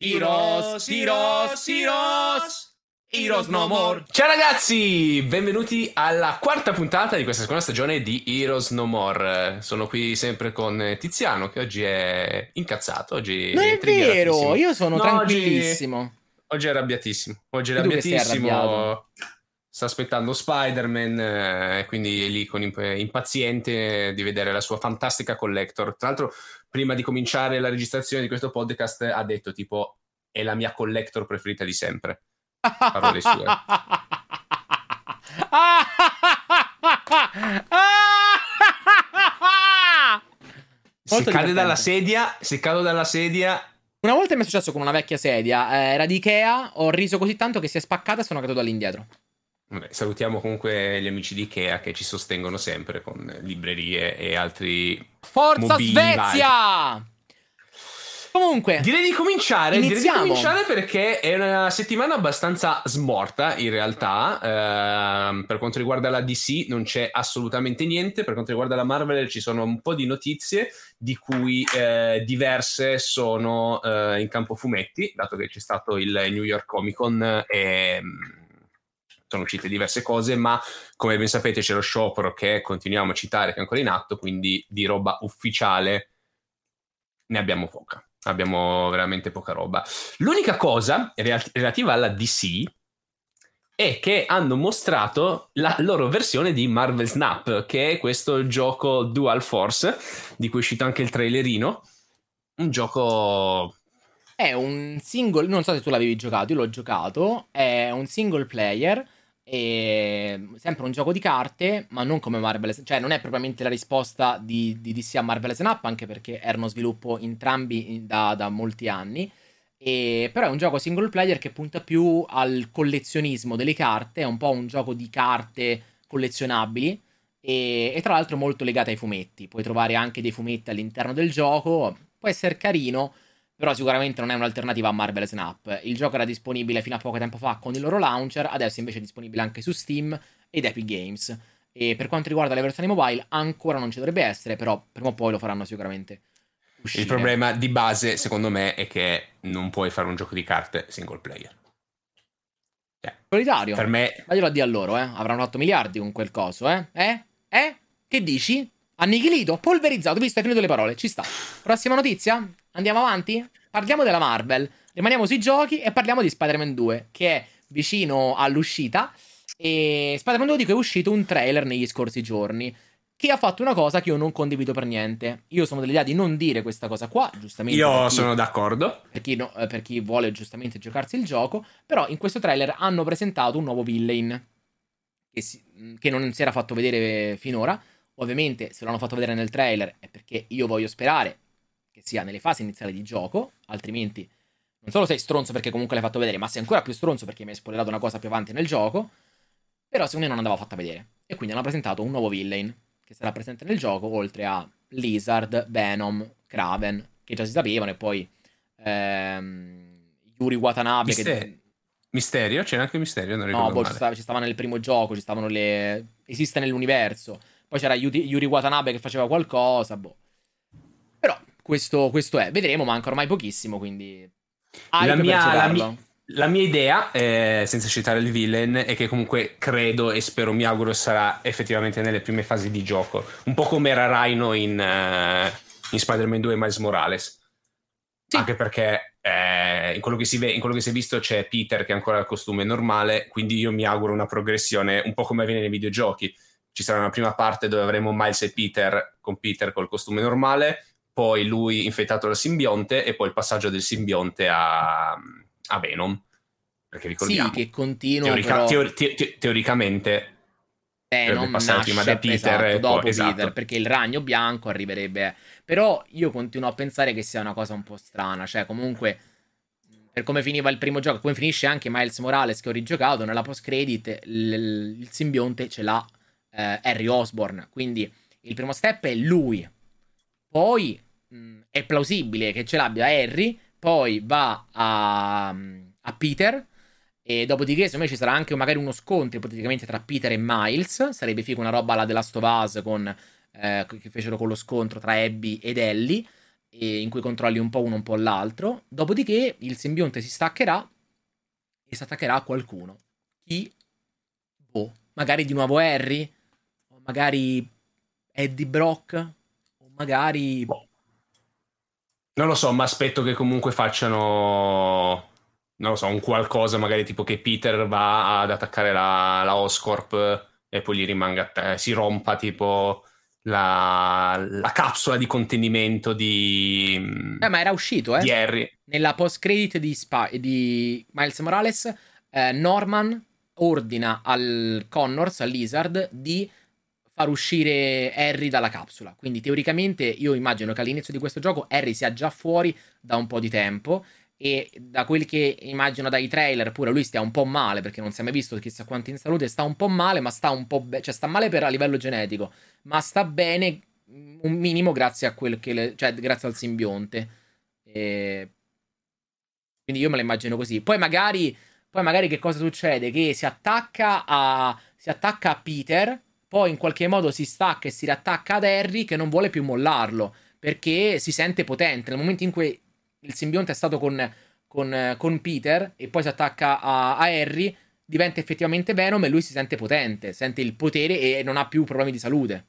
Heroes! Heroes No More! Ciao ragazzi, benvenuti alla quarta puntata di questa seconda stagione di Heroes No More. Sono qui sempre con Tiziano, che oggi è incazzato. Oggi non è vero, io sono tranquillissimo. Oggi è arrabbiatissimo. Sta aspettando Spider-Man, quindi è lì con impaziente di vedere la sua fantastica collector. Tra l'altro, prima di cominciare la registrazione di questo podcast, ha detto tipo: è la mia collector preferita di sempre. Parole sue. Se cado dalla sedia. Una volta mi è successo con una vecchia sedia, era di Ikea, ho riso così tanto che si è spaccata e sono caduto dall'indietro. Vabbè, salutiamo comunque gli amici di Ikea che ci sostengono sempre con librerie e altri. Forza mobili, Svezia! Vari. Comunque, direi di cominciare perché è una settimana abbastanza smorta in realtà. Per quanto riguarda la DC non c'è assolutamente niente, per quanto riguarda la Marvel ci sono un po' di notizie, di cui diverse sono in campo fumetti, dato che c'è stato il New York Comic Con e sono uscite diverse cose, ma come ben sapete c'è lo sciopero che continuiamo a citare, che è ancora in atto, quindi di roba ufficiale ne abbiamo poca. Abbiamo veramente poca roba. L'unica cosa relativa alla DC è che hanno mostrato la loro versione di Marvel Snap, che è questo gioco Dual Force di cui è uscito anche il trailerino. Un gioco... è un single... non so se tu l'avevi giocato, io l'ho giocato. È un single player, è sempre un gioco di carte, ma non come Marvel, cioè non è propriamente la risposta di DC a Marvel Snap, anche perché era uno sviluppo entrambi da molti anni, e però è un gioco single player che punta più al collezionismo delle carte, è un po' un gioco di carte collezionabili e tra l'altro molto legato ai fumetti. Puoi trovare anche dei fumetti all'interno del gioco, può essere carino, però sicuramente non è un'alternativa a Marvel Snap. Il gioco era disponibile fino a poco tempo fa con il loro launcher, adesso invece è disponibile anche su Steam ed Epic Games. E per quanto riguarda le versioni mobile, ancora non ci dovrebbe essere, però prima o poi lo faranno sicuramente uscire. Il problema di base, secondo me, è che non puoi fare un gioco di carte single player. Solitario. Per me... ma glielo a dire a loro, avranno 8 miliardi con quel coso, Che dici? Annichilito, polverizzato, visto, hai finito le parole, ci sta. Prossima notizia? Andiamo avanti? Parliamo della Marvel, rimaniamo sui giochi e parliamo di Spider-Man 2, che è vicino all'uscita, e Spider-Man 2, di cui è uscito un trailer negli scorsi giorni, che ha fatto una cosa che io non condivido per niente. Io sono dell'idea di non dire questa cosa qua, giustamente. Io sono d'accordo. Per chi vuole giustamente giocarsi il gioco, però in questo trailer hanno presentato un nuovo villain, che non si era fatto vedere finora. Ovviamente se l'hanno fatto vedere nel trailer è perché io voglio sperare che sia nelle fasi iniziali di gioco, altrimenti non solo sei stronzo perché comunque l'hai fatto vedere, ma sei ancora più stronzo perché mi hai spoilerato una cosa più avanti nel gioco. Però secondo me non andava fatta vedere, e quindi hanno presentato un nuovo villain che sarà presente nel gioco, oltre a Lizard, Venom, Kraven, che già si sapevano, e poi Yuri Watanabe. Misterio? C'era anche Misterio? Non ricordo. No, ci stava nel primo gioco, ci stavano le... esiste nell'universo. Poi c'era Yuri Watanabe che faceva qualcosa, Però questo è, vedremo, manca ormai pochissimo, quindi la mia idea, senza citare il villain, è che comunque credo e spero, mi auguro, sarà effettivamente nelle prime fasi di gioco, un po' come era Rhino in Spider-Man 2 e Miles Morales, sì. Anche perché in quello che si è visto c'è Peter che ha ancora il costume normale, quindi io mi auguro una progressione un po' come avviene nei videogiochi. Ci sarà una prima parte dove avremo Miles e Peter, con Peter col costume normale, poi lui infettato dal simbionte, e poi il passaggio del simbionte a Venom, perché ricordiamo, sì, che continua teoricamente Venom passare prima da Peter, esatto, dopo esatto. Peter, perché il ragno bianco arriverebbe, però io continuo a pensare che sia una cosa un po' strana, cioè comunque per come finiva il primo gioco, come finisce anche Miles Morales, che ho rigiocato, nella post credit il simbionte ce l'ha Harry Osborn, quindi il primo step è lui. Poi è plausibile che ce l'abbia Harry, poi va a Peter, e dopodiché secondo me ci sarà anche magari uno scontro praticamente tra Peter e Miles. Sarebbe figo una roba alla The Last of Us, che fecero con lo scontro tra Abby ed Ellie, e in cui controlli un po' uno, un po' l'altro. Dopodiché il simbionte si staccherà e si attaccherà a qualcuno. Chi? Boh. Magari di nuovo Harry, o magari Eddie Brock, o magari... Non lo so, ma aspetto che comunque facciano... non lo so, un qualcosa magari tipo che Peter va ad attaccare la Oscorp e poi gli rimanga, si rompa tipo la capsula di contenimento di... ma era uscito, di Harry. Nella post-credit di Miles Morales, Norman ordina al Connors, al Lizard, di far uscire Harry dalla capsula. Quindi teoricamente io immagino che all'inizio di questo gioco Harry sia già fuori da un po' di tempo, e da quel che immagino dai trailer pure lui stia un po' male, perché non si è mai visto chissà quanto in salute, sta un po' male, ma sta un po' cioè sta male per a livello genetico, ma sta bene un minimo grazie a quel che cioè grazie al simbionte. E quindi io me la immagino così. Poi magari che cosa succede? Che si attacca a Peter, poi in qualche modo si stacca e si riattacca ad Harry, che non vuole più mollarlo perché si sente potente. Nel momento in cui il simbionte è stato con Peter e poi si attacca a Harry, diventa effettivamente Venom e lui si sente potente, sente il potere e non ha più problemi di salute.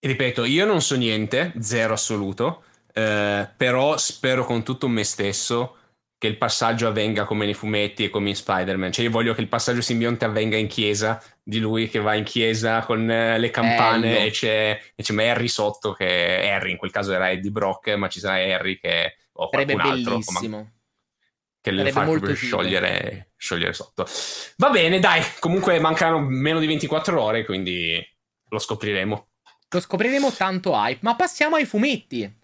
Ripeto, io non so niente, zero assoluto, però spero con tutto me stesso che il passaggio avvenga come nei fumetti e come in Spider-Man. Cioè io voglio che il passaggio simbionte avvenga in chiesa, di lui che va in chiesa con le campane no. e c'è Harry sotto, che Harry in quel caso era Eddie Brock, ma ci sarà Harry che... sarebbe bellissimo, che le fa proprio sciogliere sotto. Va bene, dai, comunque mancano meno di 24 ore, quindi lo scopriremo, tanto hype. Ma passiamo ai fumetti.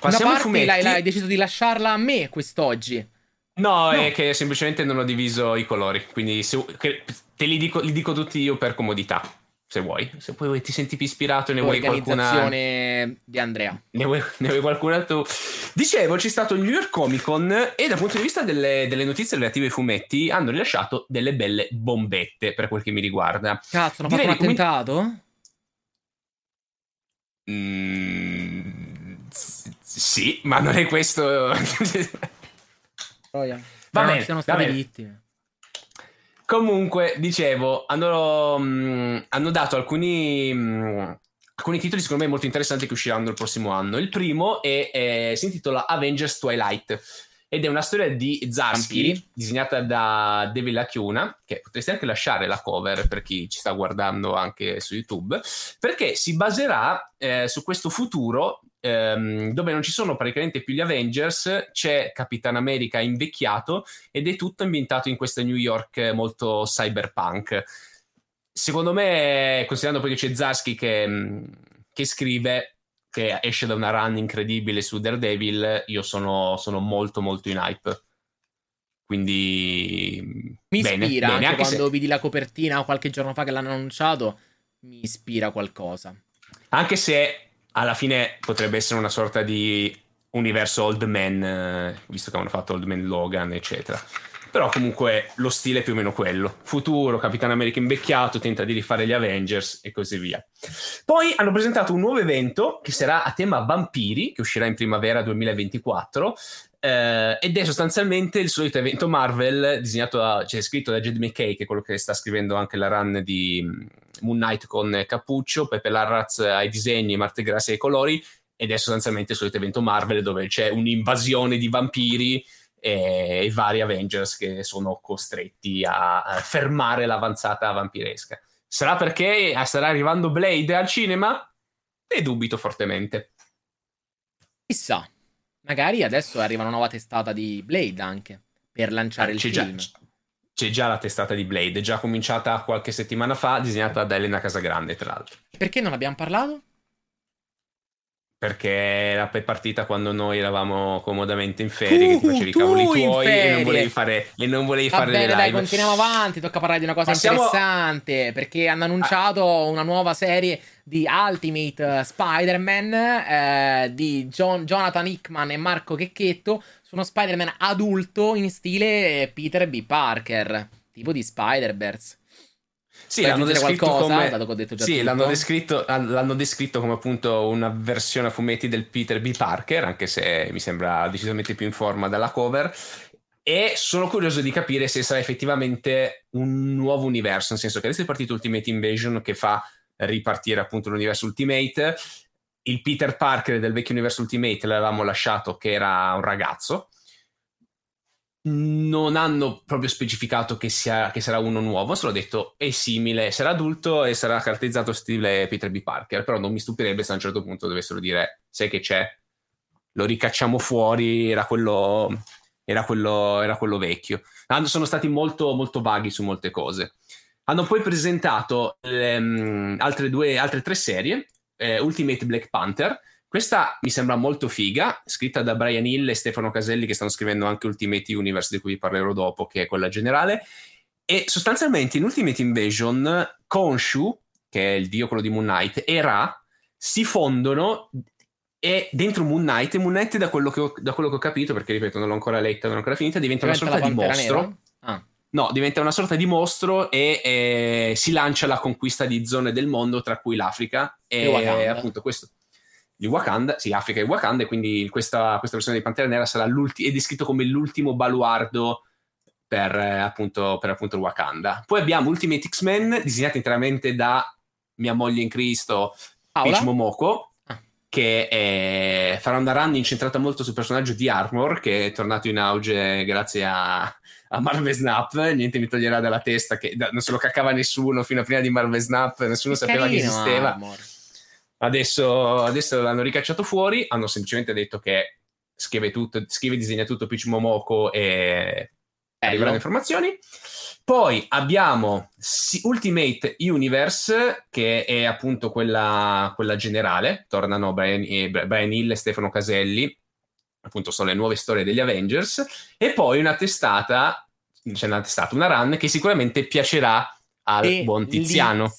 Hai deciso di lasciarla a me quest'oggi? No, è che semplicemente non ho diviso i colori, quindi te li dico tutti io per comodità. Se vuoi, se poi ti senti più ispirato e ne vuoi qualcuna di Andrea, ne vuoi qualcuna tu. Dicevo, c'è stato il New York Comic Con e dal punto di vista delle notizie relative ai fumetti hanno rilasciato delle belle bombette per quel che mi riguarda. Cazzo, hanno fatto un attentato? Sì, ma non è questo. Va bene, siano state vittime. Comunque, dicevo, hanno dato alcuni titoli secondo me molto interessanti che usciranno il prossimo anno. Il primo si intitola Avengers Twilight ed è una storia di Zdarsky disegnata da David Lacuna, che potresti anche lasciare la cover per chi ci sta guardando anche su YouTube, perché si baserà su questo futuro dove non ci sono praticamente più gli Avengers, c'è Capitan America invecchiato ed è tutto ambientato in questa New York molto cyberpunk. Secondo me, considerando poi che c'è Zdarsky che scrive, che esce da una run incredibile su Daredevil, io sono molto molto in hype. Quindi mi ispira, bene, anche quando vidi la copertina qualche giorno fa che l'hanno annunciato, mi ispira qualcosa. Anche se alla fine potrebbe essere una sorta di universo Old Man, visto che hanno fatto Old Man Logan, eccetera. Però comunque lo stile è più o meno quello. Futuro, Capitan America invecchiato, tenta di rifare gli Avengers e così via. Poi hanno presentato un nuovo evento che sarà a tema vampiri, che uscirà in primavera 2024, ed è sostanzialmente il solito evento Marvel scritto da Jed McKay, che è quello che sta scrivendo anche la run di Moon Knight con Cappuccio, Pepe Larraz ai disegni, Marte Grassi ai colori, ed è sostanzialmente il solito evento Marvel dove c'è un'invasione di vampiri e i vari Avengers che sono costretti a fermare l'avanzata vampiresca. Sarà perché starà arrivando Blade al cinema? Ne dubito fortemente. Chissà, magari adesso arriva una nuova testata di Blade anche per lanciare il film. C'è già la testata di Blade, già cominciata qualche settimana fa, disegnata da Elena Casagrande, tra l'altro. Perché non abbiamo parlato? Perché era partita quando noi eravamo comodamente in ferie, che ti facevi i cavoli tuoi e non volevi fare le live. Va bene, dai, continuiamo avanti, tocca parlare di una cosa interessante, perché hanno annunciato una nuova serie di Ultimate Spider-Man di Jonathan Hickman e Marco Cecchetto. Su uno Spider-Man adulto in stile Peter B. Parker, tipo di Spider-Verse. Sì, l'hanno descritto, qualcosa, come... detto già sì l'hanno descritto come appunto una versione a fumetti del Peter B. Parker, anche se mi sembra decisamente più in forma dalla cover, e sono curioso di capire se sarà effettivamente un nuovo universo, nel senso che adesso è partito Ultimate Invasion, che fa ripartire appunto l'universo Ultimate. Il Peter Parker del vecchio universo Ultimate l'avevamo lasciato che era un ragazzo, non hanno proprio specificato che sarà uno nuovo, solo detto è simile, sarà adulto e sarà caratterizzato stile Peter B. Parker, però non mi stupirebbe se a un certo punto dovessero dire sai che c'è, lo ricacciamo fuori, era quello vecchio. Sono stati molto molto vaghi su molte cose. Hanno poi presentato altre tre serie, Ultimate Black Panther. Questa mi sembra molto figa, scritta da Brian Hill e Stefano Caselli, che stanno scrivendo anche Ultimate Universe, di cui vi parlerò dopo, che è quella generale. E sostanzialmente in Ultimate Invasion Khonshu, che è il dio quello di Moon Knight, e Ra si fondono e dentro Moon Knight, da quello che ho capito, perché ripeto non l'ho ancora letta, non l'ho ancora finita, diventa una sorta di mostro. No, diventa una sorta di mostro e si lancia la conquista di zone del mondo, tra cui l'Africa e appunto questo di Wakanda, sì, Africa e Wakanda, e quindi questa versione di Pantera Nera sarà è descritto come l'ultimo baluardo per appunto Wakanda. Poi abbiamo Ultimate X-Men, disegnati interamente da mia moglie in Cristo, Peach Momoko, che farà una run incentrata molto sul personaggio di Armor, che è tornato in auge grazie a Marvel Snap. Niente mi toglierà dalla testa che non se lo caccava nessuno fino a prima di Marvel Snap, nessuno sapeva che esisteva. Amor. Adesso l'hanno ricacciato fuori, hanno semplicemente detto che scrive e disegna tutto Peach Momoko e arriveranno informazioni. Poi abbiamo Ultimate Universe, che è appunto quella generale, tornano Brian Hill e Stefano Caselli, appunto sono le nuove storie degli Avengers, e poi una run che sicuramente piacerà al buon Tiziano.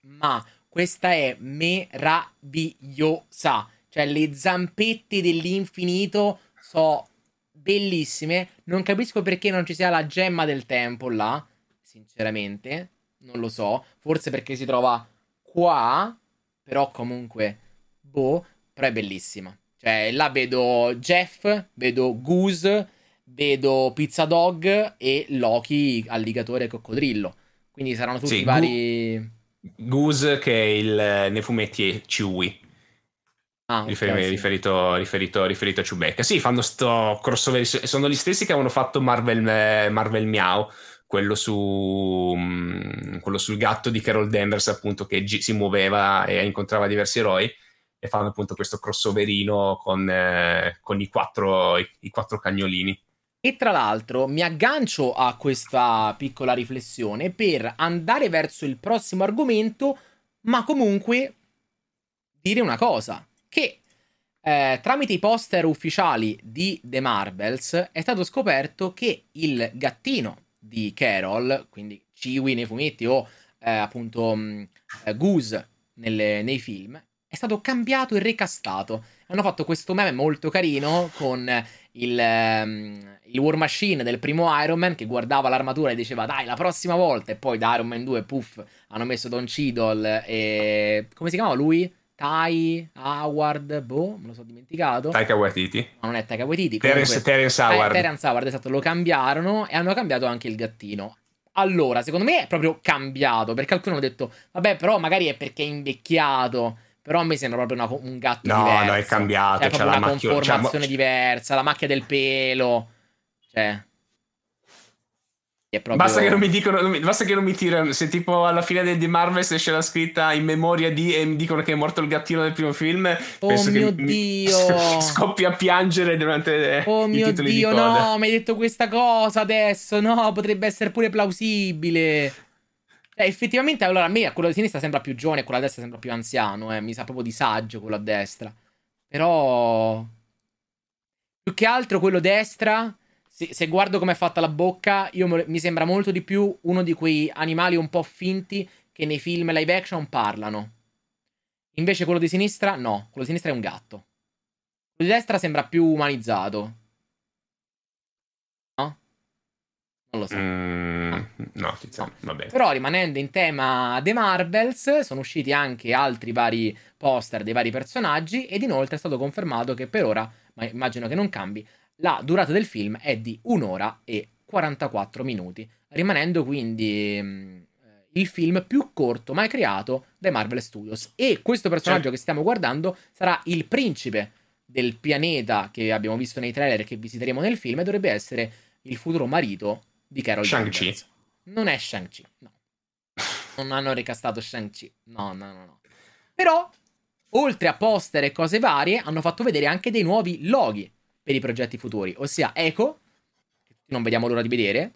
Ma questa è meravigliosa, cioè le zampette dell'infinito sono bellissime, non capisco perché non ci sia la gemma del tempo là, sinceramente, non lo so, forse perché si trova qua, però comunque, però è bellissima, cioè là vedo Jeff, vedo Goose, vedo Pizza Dog e Loki, alligatore e coccodrillo, quindi saranno tutti vari... Goose, che è nei fumetti è Chewie, riferito a Chewbacca. Sì, fanno sto crossover, sono gli stessi che avevano fatto Marvel Meow, quello sul gatto di Carol Danvers, appunto, che si muoveva e incontrava diversi eroi, e fanno appunto questo crossoverino con i quattro cagnolini. E tra l'altro mi aggancio a questa piccola riflessione per andare verso il prossimo argomento, ma comunque dire una cosa, che tramite i poster ufficiali di The Marvels è stato scoperto che il gattino di Carol, quindi Chewie nei fumetti o appunto Goose nei film, è stato cambiato e recastato. Hanno fatto questo meme molto carino con il War Machine del primo Iron Man che guardava l'armatura e diceva dai la prossima volta, e poi da Iron Man 2 puff hanno messo Don Cheadle e come si chiamava lui? Ty Howard, me lo so dimenticato. Taika Waititi. Ma non è Taika Waititi. Terence Howard. Terence Howard, esatto, lo cambiarono e hanno cambiato anche il gattino. Allora, secondo me è proprio cambiato, perché alcuni hanno detto vabbè, però magari è perché è invecchiato. Però a me sembra proprio un gatto diverso. No, è cambiato. C'è la conformazione diversa, la macchia del pelo. Cioè... È proprio... Basta che non mi tirano. Se tipo alla fine di Marvel esce la scritta in memoria di e mi dicono che è morto il gattino del primo film, oh penso mio che Dio! Scoppia a piangere durante i titoli di coda. Oh mio Dio, no, mi hai detto questa cosa adesso, no, potrebbe essere pure plausibile. Effettivamente, allora a me quello di sinistra sembra più giovane e quello a destra sembra più anziano, mi sa proprio di saggio quello a destra, però più che altro quello a destra, se guardo come è fatta la bocca, mi sembra molto di più uno di quei animali un po' finti che nei film live action parlano, invece quello di sinistra no, quello di sinistra è un gatto, quello di destra sembra più umanizzato, no? non lo so. No, no. Va bene. Però rimanendo in tema The Marvels, sono usciti anche altri vari poster dei vari personaggi ed inoltre è stato confermato che per ora, ma immagino che non cambi, la durata del film è di 1 ora e 44 minuti, rimanendo quindi il film più corto mai creato dai Marvel Studios. E questo personaggio che stiamo guardando sarà il principe del pianeta che abbiamo visto nei trailer e che visiteremo nel film, e dovrebbe essere il futuro marito di Carol Danvers. Non è Shang-Chi, no. Non hanno ricastato Shang-Chi, no. Però, oltre a poster e cose varie, hanno fatto vedere anche dei nuovi loghi per i progetti futuri, ossia Echo, che non vediamo l'ora di vedere,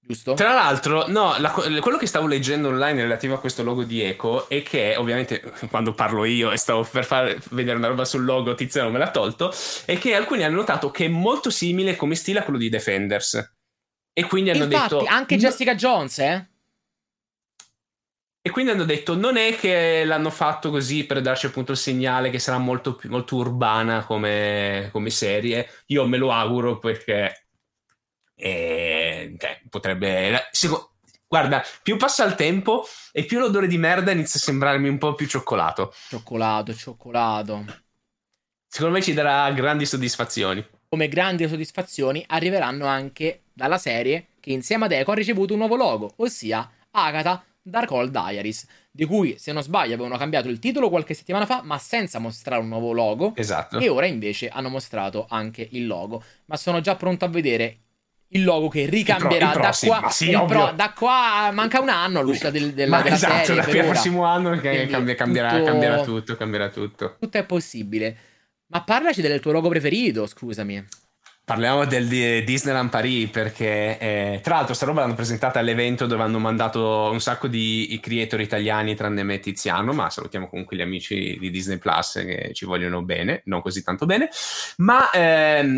giusto? Tra l'altro, no, quello che stavo leggendo online relativo a questo logo di Echo è che, ovviamente, quando parlo io e stavo per far vedere una roba sul logo, Tiziano me l'ha tolto, è che alcuni hanno notato che è molto simile come stile a quello di Defenders. E quindi hanno detto... anche Jessica Jones, eh? E quindi hanno detto, non è che l'hanno fatto così per darci appunto il segnale che sarà molto, molto urbana come serie. Io me lo auguro perché... potrebbe... Guarda, più passa il tempo e più l'odore di merda inizia a sembrarmi un po' più cioccolato. Cioccolato. Secondo me ci darà grandi soddisfazioni. Come grandi soddisfazioni arriveranno anche dalla serie che insieme ad Echo ha ricevuto un nuovo logo, ossia Agatha Darkhold Diaries, di cui, se non sbaglio, avevano cambiato il titolo qualche settimana fa, ma senza mostrare un nuovo logo. Esatto. E ora invece hanno mostrato anche il logo, ma sono già pronto a vedere il logo che ricambierà da qua manca un anno all'uscita della serie. Esatto, dal prossimo anno cambierà tutto. Tutto è possibile. Ma parlaci del tuo logo preferito, scusami. Parliamo del Disneyland Paris, perché tra l'altro sta roba l'hanno presentata all'evento dove hanno mandato un sacco di creator italiani, tranne me e Tiziano, ma salutiamo comunque gli amici di Disney Plus che ci vogliono bene, non così tanto bene, ma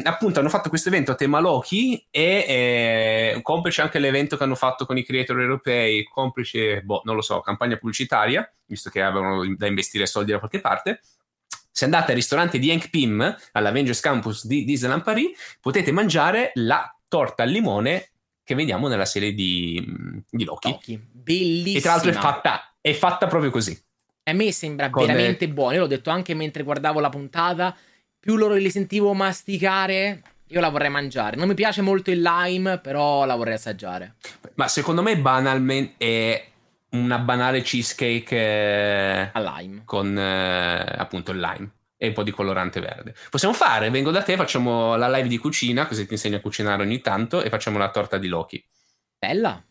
appunto hanno fatto questo evento a tema Loki e complice anche l'evento che hanno fatto con i creator europei, complice, non lo so, campagna pubblicitaria, visto che avevano da investire soldi da qualche parte. Se andate al ristorante di Hank Pym all'Avengers Campus di Disneyland Paris potete mangiare la torta al limone che vediamo nella serie di Loki. Bellissima. E tra l'altro è fatta proprio così. A me sembra veramente buona. Io l'ho detto anche mentre guardavo la puntata, più loro li sentivo masticare, io la vorrei mangiare. Non mi piace molto il lime, però la vorrei assaggiare. Ma secondo me banalmente è una banale cheesecake a lime con appunto il lime e un po' di colorante verde. Possiamo fare, vengo da te, facciamo la live di cucina così ti insegno a cucinare ogni tanto e facciamo la torta di Loki. Bella.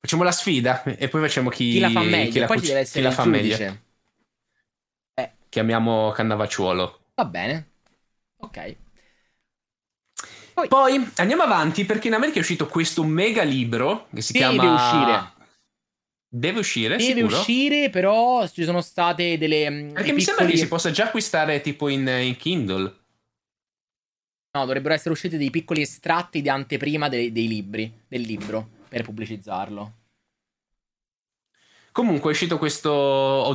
Facciamo la sfida e poi facciamo chi la fa meglio. Chi la fa meglio. Chiamiamo Cannavacciuolo. Va bene. Ok. Poi andiamo avanti perché in America è uscito questo mega libro che si chiama... Deve uscire, però ci sono state delle... Perché mi sembra che si possa già acquistare tipo in Kindle. No, dovrebbero essere usciti dei piccoli estratti di anteprima del libro, per pubblicizzarlo. Comunque è uscito questo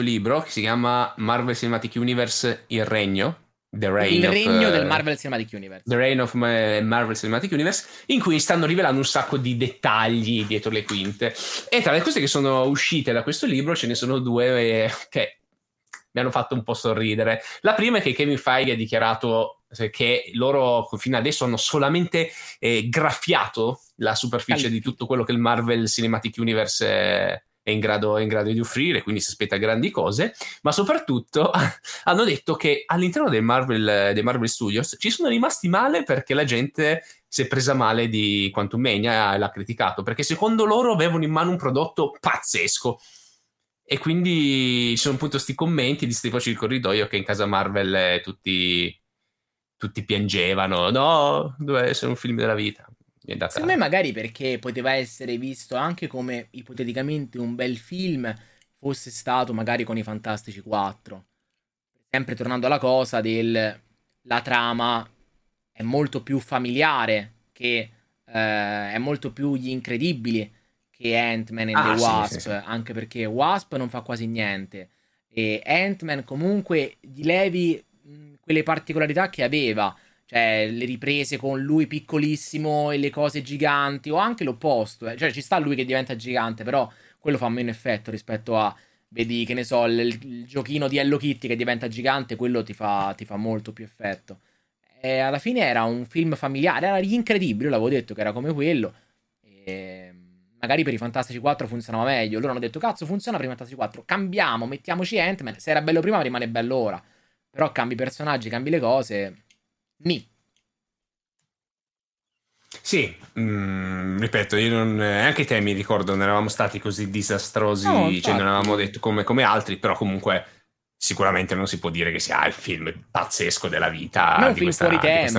libro, che si chiama Marvel Cinematic Universe Il Regno. Il regno del Marvel Cinematic Universe. The Reign of Marvel Cinematic Universe, in cui stanno rivelando un sacco di dettagli dietro le quinte. E tra le cose che sono uscite da questo libro ce ne sono due che mi hanno fatto un po' sorridere. La prima è che Kevin Feige ha dichiarato che loro fino adesso hanno solamente graffiato la superficie di tutto quello che il Marvel Cinematic Universe è in grado di offrire, quindi si aspetta grandi cose, ma soprattutto hanno detto che all'interno dei Marvel Studios ci sono rimasti male perché la gente si è presa male di Quantum Mania e l'ha criticato, perché secondo loro avevano in mano un prodotto pazzesco e quindi ci sono appunto questi commenti di sti voci di corridoio che in casa Marvel tutti piangevano, no, doveva essere un film della vita. Secondo me magari perché poteva essere visto anche come ipoteticamente un bel film fosse stato magari con i Fantastici 4. Sempre tornando alla cosa la trama è molto più familiare, che è molto più Gli Incredibili che Ant-Man and the Wasp, sì. Anche perché Wasp non fa quasi niente e Ant-Man comunque gli levi quelle particolarità che aveva Cioè, le riprese con lui piccolissimo e le cose giganti, o anche l'opposto, eh. Cioè, ci sta lui che diventa gigante, però quello fa meno effetto rispetto a, vedi, che ne so, il giochino di Hello Kitty che diventa gigante, quello ti fa molto più effetto. E alla fine era un film familiare, era incredibile, l'avevo detto che era come quello, e magari per i Fantastici 4 funzionava meglio. Loro hanno detto, cazzo, funziona per i Fantastici 4, cambiamo, mettiamoci Ant-Man, se era bello prima rimane bello ora, però cambi i personaggi, cambi le cose. Sì, ripeto, io non, anche te mi ricordo, non eravamo stati così disastrosi, no, cioè non avevamo detto come altri, però comunque sicuramente non si può dire che sia il film pazzesco della vita, non di questa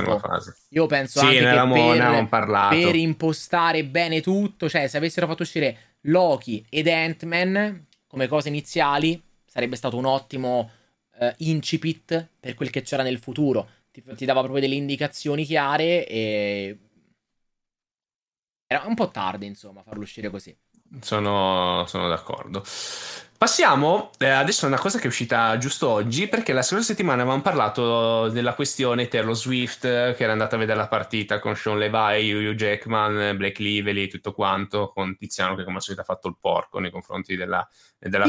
nuova fase. Io penso, sì, anche che per impostare bene tutto, cioè se avessero fatto uscire Loki ed Ant-Man come cose iniziali, sarebbe stato un ottimo incipit per quel che c'era nel futuro. Ti dava proprio delle indicazioni chiare, e era un po' tardi, insomma, farlo uscire così. Sono d'accordo. Passiamo adesso a una cosa che è uscita giusto oggi, perché la scorsa settimana avevamo parlato della questione Taylor Swift, che era andata a vedere la partita con Sean Levy, Hugh Jackman, Blake Lively e tutto quanto, con Tiziano che come al solito ha fatto il porco nei confronti della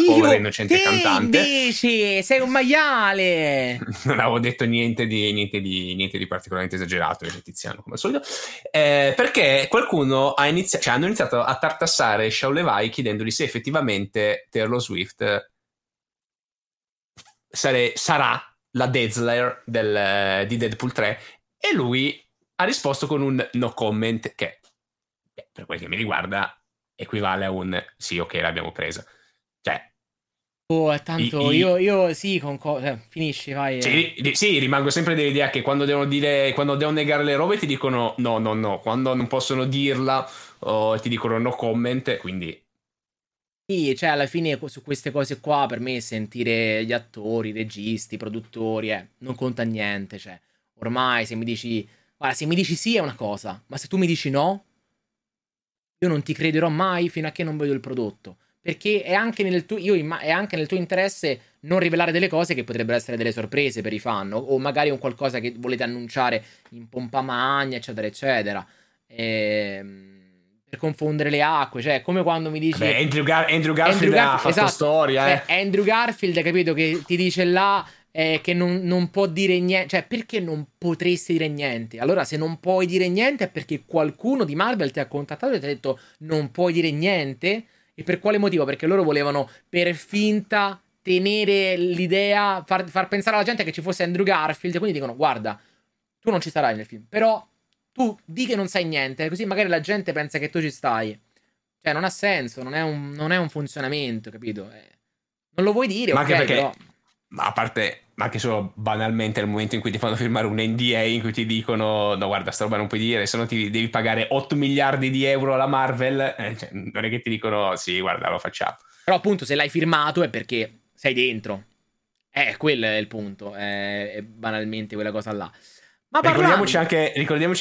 povera innocente cantante. Dici, sei un maiale! Non avevo detto niente di particolarmente esagerato, Tiziano come al solito, perché qualcuno hanno iniziato a tartassare Sean Levy chiedendogli se effettivamente Taylor Swift sarà la Dazzler di Deadpool 3, e lui ha risposto con un no comment che, per quel che mi riguarda, equivale a un sì, ok, l'abbiamo presa. Cioè, tanto io sì, finisci, vai. Sì, rimango sempre dell'idea che quando devono negare le robe ti dicono no, quando non possono dirla ti dicono no comment, quindi sì, cioè alla fine su queste cose qua per me sentire gli attori, i registi, i produttori, non conta niente. Cioè, ormai se mi dici sì è una cosa, ma se tu mi dici no, io non ti crederò mai fino a che non vedo il prodotto, perché è anche nel tuo interesse non rivelare delle cose che potrebbero essere delle sorprese per i fan, o magari un qualcosa che volete annunciare in pompa magna, eccetera eccetera, per confondere le acque. Cioè, come quando mi dici Andrew Garfield ha fatto, esatto, storia. Andrew Garfield, capito, che ti dice là che non può dire niente. Cioè, perché non potresti dire niente? Allora, se non puoi dire niente è perché qualcuno di Marvel ti ha contattato e ti ha detto non puoi dire niente. E per quale motivo? Perché loro volevano per finta tenere l'idea, far pensare alla gente che ci fosse Andrew Garfield, quindi dicono guarda, tu non ci sarai nel film, però tu di che non sai niente, così magari la gente pensa che tu ci stai. Cioè, non ha senso, non è un funzionamento, capito? Non lo vuoi dire, ma okay, anche perché, però... ma a parte, ma anche solo banalmente il momento in cui ti fanno firmare un NDA in cui ti dicono no, guarda, sta roba non puoi dire, se no ti devi pagare 8 miliardi di euro alla Marvel, cioè, non è che ti dicono sì, guarda, lo facciamo. Però appunto, se l'hai firmato è perché sei dentro, quello è il punto, è banalmente quella cosa là. Ma ricordiamoci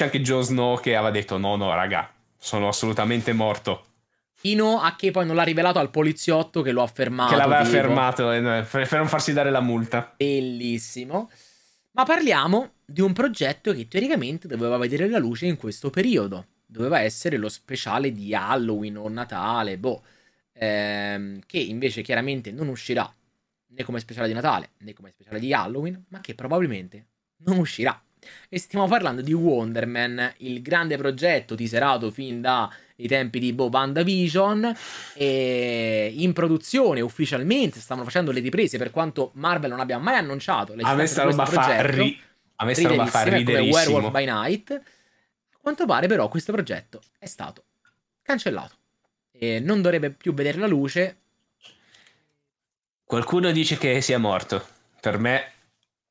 anche Jon Snow che aveva detto no raga, sono assolutamente morto, fino a che poi non l'ha rivelato al poliziotto che lo ha fermato, che l'aveva fermato per non farsi dare la multa. Bellissimo. Ma parliamo di un progetto che teoricamente doveva vedere la luce in questo periodo, doveva essere lo speciale di Halloween o Natale, che invece chiaramente non uscirà né come speciale di Natale né come speciale di Halloween, ma che probabilmente non uscirà. E stiamo parlando di Wonder Man, il grande progetto teaserato fin dai tempi di WandaVision, e in produzione ufficialmente stanno facendo le riprese, per quanto Marvel non abbia mai annunciato l'esistenza di questo progetto. A me sta roba fa riderissimo, come Werewolf by Night. A quanto pare però questo progetto è stato cancellato e non dovrebbe più vedere la luce. Qualcuno dice che sia morto, per me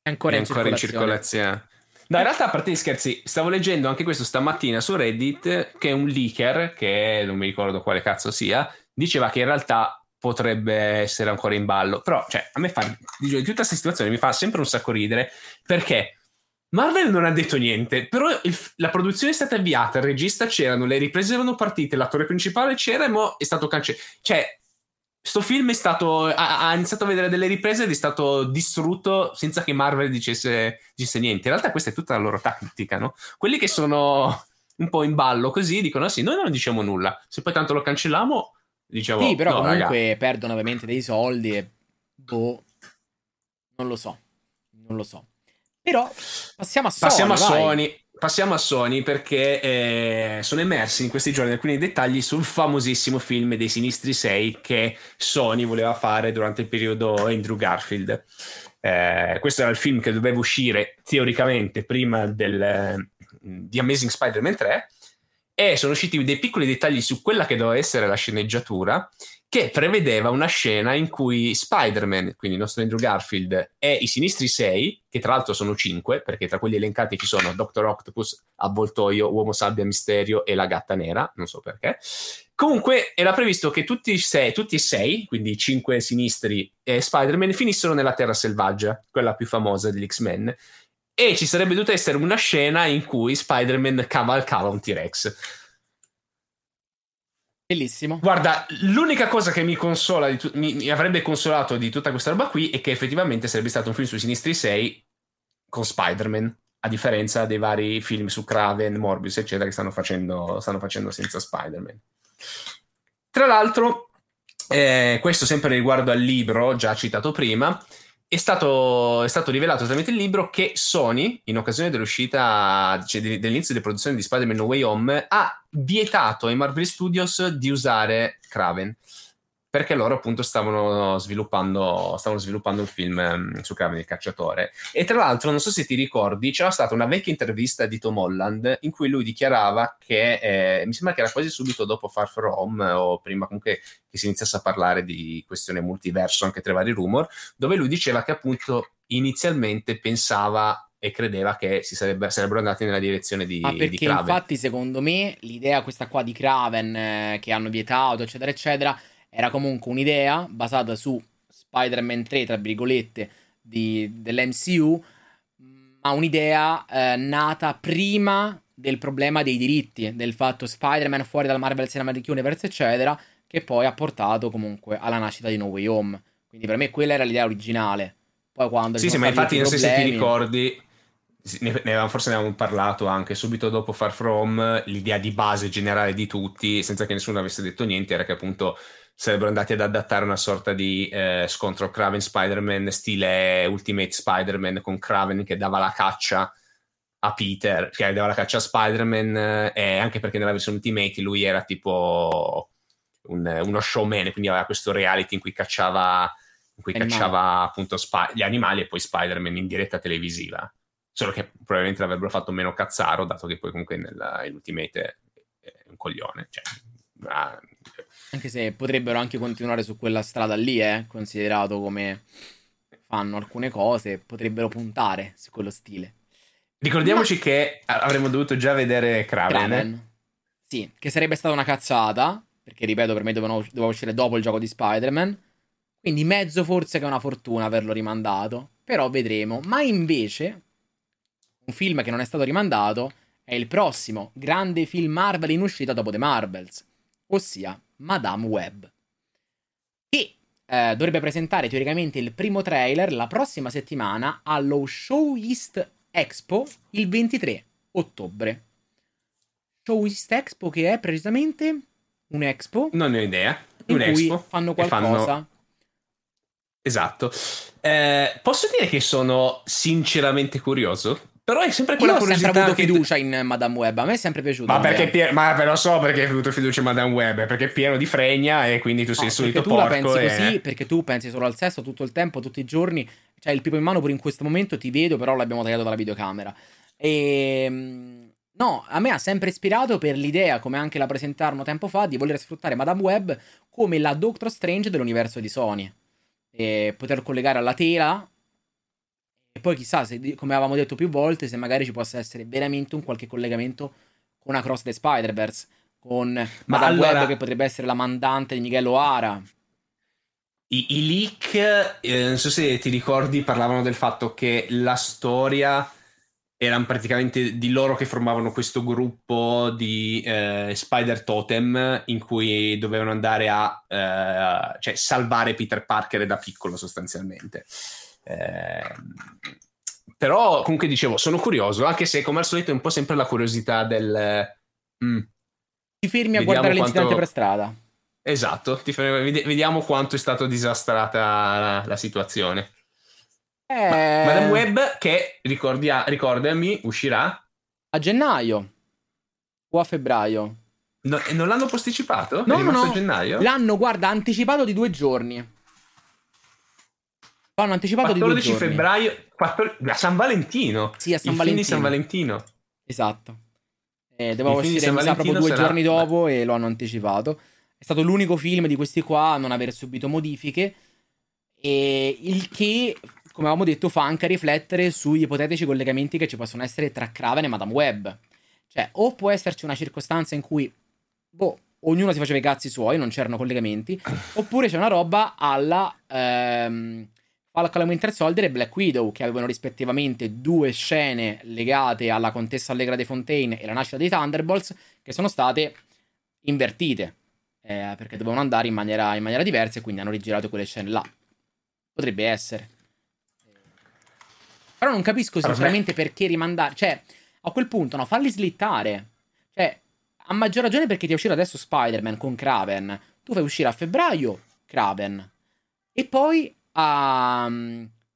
è ancora in circolazione. No, in realtà, a parte gli scherzi, stavo leggendo anche questo stamattina su Reddit, che un leaker, che non mi ricordo quale cazzo sia, diceva che in realtà potrebbe essere ancora in ballo. Però, cioè, a me fa, tutta questa situazione mi fa sempre un sacco ridere, perché Marvel non ha detto niente, però la produzione è stata avviata, il regista c'erano, le riprese erano partite, l'attore principale c'era e mo' è stato cancellato. Cioè, Sto film è stato ha iniziato a vedere delle riprese ed è stato distrutto senza che Marvel dicesse niente. In realtà questa è tutta la loro tattica, no? Quelli che sono un po' in ballo così dicono sì, noi non diciamo nulla, se poi tanto lo cancelliamo diciamo sì, però no, comunque raga. Perdono ovviamente dei soldi e boh, non lo so. Però passiamo a Sony perché sono immersi in questi giorni alcuni dettagli sul famosissimo film dei Sinistri 6 che Sony voleva fare durante il periodo Andrew Garfield. Questo era il film che doveva uscire teoricamente prima di Amazing Spider-Man 3 e sono usciti dei piccoli dettagli su quella che doveva essere la sceneggiatura, che prevedeva una scena in cui Spider-Man, quindi il nostro Andrew Garfield, e i Sinistri 6, che tra l'altro sono 5, perché tra quelli elencati ci sono Dr. Octopus, Avvoltoio, Uomo Sabbia, Misterio e la Gatta Nera, non so perché. Comunque era previsto che tutti e sei, quindi 5 Sinistri e Spider-Man, finissero nella Terra Selvaggia, quella più famosa degli X-Men, e ci sarebbe dovuta essere una scena in cui Spider-Man cavalcava un T-Rex. Bellissimo. Guarda, l'unica cosa che mi avrebbe consolato di tutta questa roba qui è che effettivamente sarebbe stato un film sui Sinistri 6 con Spider-Man, a differenza dei vari film su Kraven, Morbius eccetera che stanno facendo senza Spider-Man. Tra l'altro questo sempre riguardo al libro già citato prima, è stato rivelato tramite il libro che Sony, in occasione dell'uscita, cioè dell'inizio di produzione di Spider-Man No Way Home, ha vietato ai Marvel Studios di usare Kraven, perché loro appunto stavano sviluppando il film su Kraven il cacciatore. E tra l'altro, non so se ti ricordi, c'era stata una vecchia intervista di Tom Holland in cui lui dichiarava che mi sembra che era quasi subito dopo Far From Home o prima comunque che si iniziasse a parlare di questione multiverso anche tra i vari rumor, dove lui diceva che appunto inizialmente pensava e credeva che sarebbero andati nella direzione di Kraven. Ma perché infatti secondo me l'idea questa qua di Kraven che hanno vietato eccetera eccetera era comunque un'idea basata su Spider-Man 3, tra virgolette, dell'MCU, ma un'idea nata prima del problema dei diritti, del fatto Spider-Man fuori dal Marvel Cinematic Universe, eccetera, che poi ha portato comunque alla nascita di No Way Home. Quindi per me quella era l'idea originale. Poi quando sì, ma infatti non so se ti ricordi... Ne avevamo parlato anche subito dopo Far From. L'idea di base generale di tutti, senza che nessuno avesse detto niente, era che appunto sarebbero andati ad adattare una sorta di scontro Kraven Spider-Man stile Ultimate Spider-Man, con Kraven che dava la caccia a Peter, che dava la caccia a Spider-Man, e anche perché nella versione Ultimate lui era tipo uno showman, quindi aveva questo reality in cui cacciava appunto gli animali e poi Spider-Man in diretta televisiva. Solo che probabilmente l'avrebbero fatto meno cazzaro, dato che poi comunque nell'Ultimate è un coglione. Cioè, anche se potrebbero anche continuare su quella strada lì, considerato come fanno alcune cose, potrebbero puntare su quello stile. Ricordiamoci che avremmo dovuto già vedere Kraven. Sì, che sarebbe stata una cazzata, perché ripeto, per me doveva uscire dopo il gioco di Spider-Man. Quindi mezzo forse che è una fortuna averlo rimandato, però vedremo. Ma invece... un film che non è stato rimandato è il prossimo grande film Marvel in uscita dopo The Marvels, ossia Madame Web, che dovrebbe presentare teoricamente il primo trailer la prossima settimana allo Show East Expo il 23 ottobre. Show East Expo, che è precisamente un'expo. Non ne ho idea. Un'expo. Fanno qualcosa. Esatto. Posso dire che sono sinceramente curioso. Però è sempre quella curiosità. Io ho sempre avuto fiducia in Madame Web, a me è sempre piaciuto. Ma lo so perché hai avuto fiducia in Madame Web, perché è pieno di fregna e quindi tu sei il solito porco. Perché tu la pensi così, perché tu pensi solo al sesso tutto il tempo, tutti i giorni. Cioè il pipo in mano pure in questo momento ti vedo, però l'abbiamo tagliato dalla videocamera. No, a me ha sempre ispirato per l'idea, come anche la presentarono tempo fa, di voler sfruttare Madame Web come la Doctor Strange dell'universo di Sony. E poter collegare alla tela... E poi chissà, se, come avevamo detto più volte, se magari ci possa essere veramente un qualche collegamento con Across the Spider-Verse, con Madame Web che potrebbe essere la mandante di Miguel O'Hara. I leak, non so se ti ricordi, parlavano del fatto che la storia erano praticamente di loro che formavano questo gruppo di Spider Totem in cui dovevano andare a cioè salvare Peter Parker da piccolo sostanzialmente. Però comunque dicevo, sono curioso, anche se come al solito è un po' sempre la curiosità del ti fermi a guardare l'incidente per strada. Esatto, vediamo quanto è stata disastrata la situazione. Madame Web, che ricordami, uscirà a gennaio o a febbraio? No, non l'hanno posticipato? No, a gennaio? L'hanno, guarda, anticipato di 2 giorni. L'hanno anticipato di 2 giorni. 14 febbraio, a San Valentino. Sì, a San Valentino. Film di San Valentino. Esatto. Dovevo uscire proprio 2 giorni dopo e lo hanno anticipato. È stato l'unico film di questi qua a non aver subito modifiche, e il che, come avevamo detto, fa anche riflettere sugli ipotetici collegamenti che ci possono essere tra Kraven e Madame Web. Cioè, o può esserci una circostanza in cui ognuno si faceva i cazzi suoi, non c'erano collegamenti, oppure c'è una roba alla Falcon Winter Soldier e Black Widow, che avevano rispettivamente 2 scene legate alla Contessa Allegra de Fontaine e la nascita dei Thunderbolts, che sono state invertite, perché dovevano andare in maniera diversa, e quindi hanno rigirato quelle scene là. Potrebbe essere. Però non capisco sinceramente perché rimandare. Cioè, a quel punto, no, farli slittare. Cioè, a maggior ragione perché ti è uscito adesso Spider-Man con Kraven. Tu fai uscire a febbraio Kraven. E poi a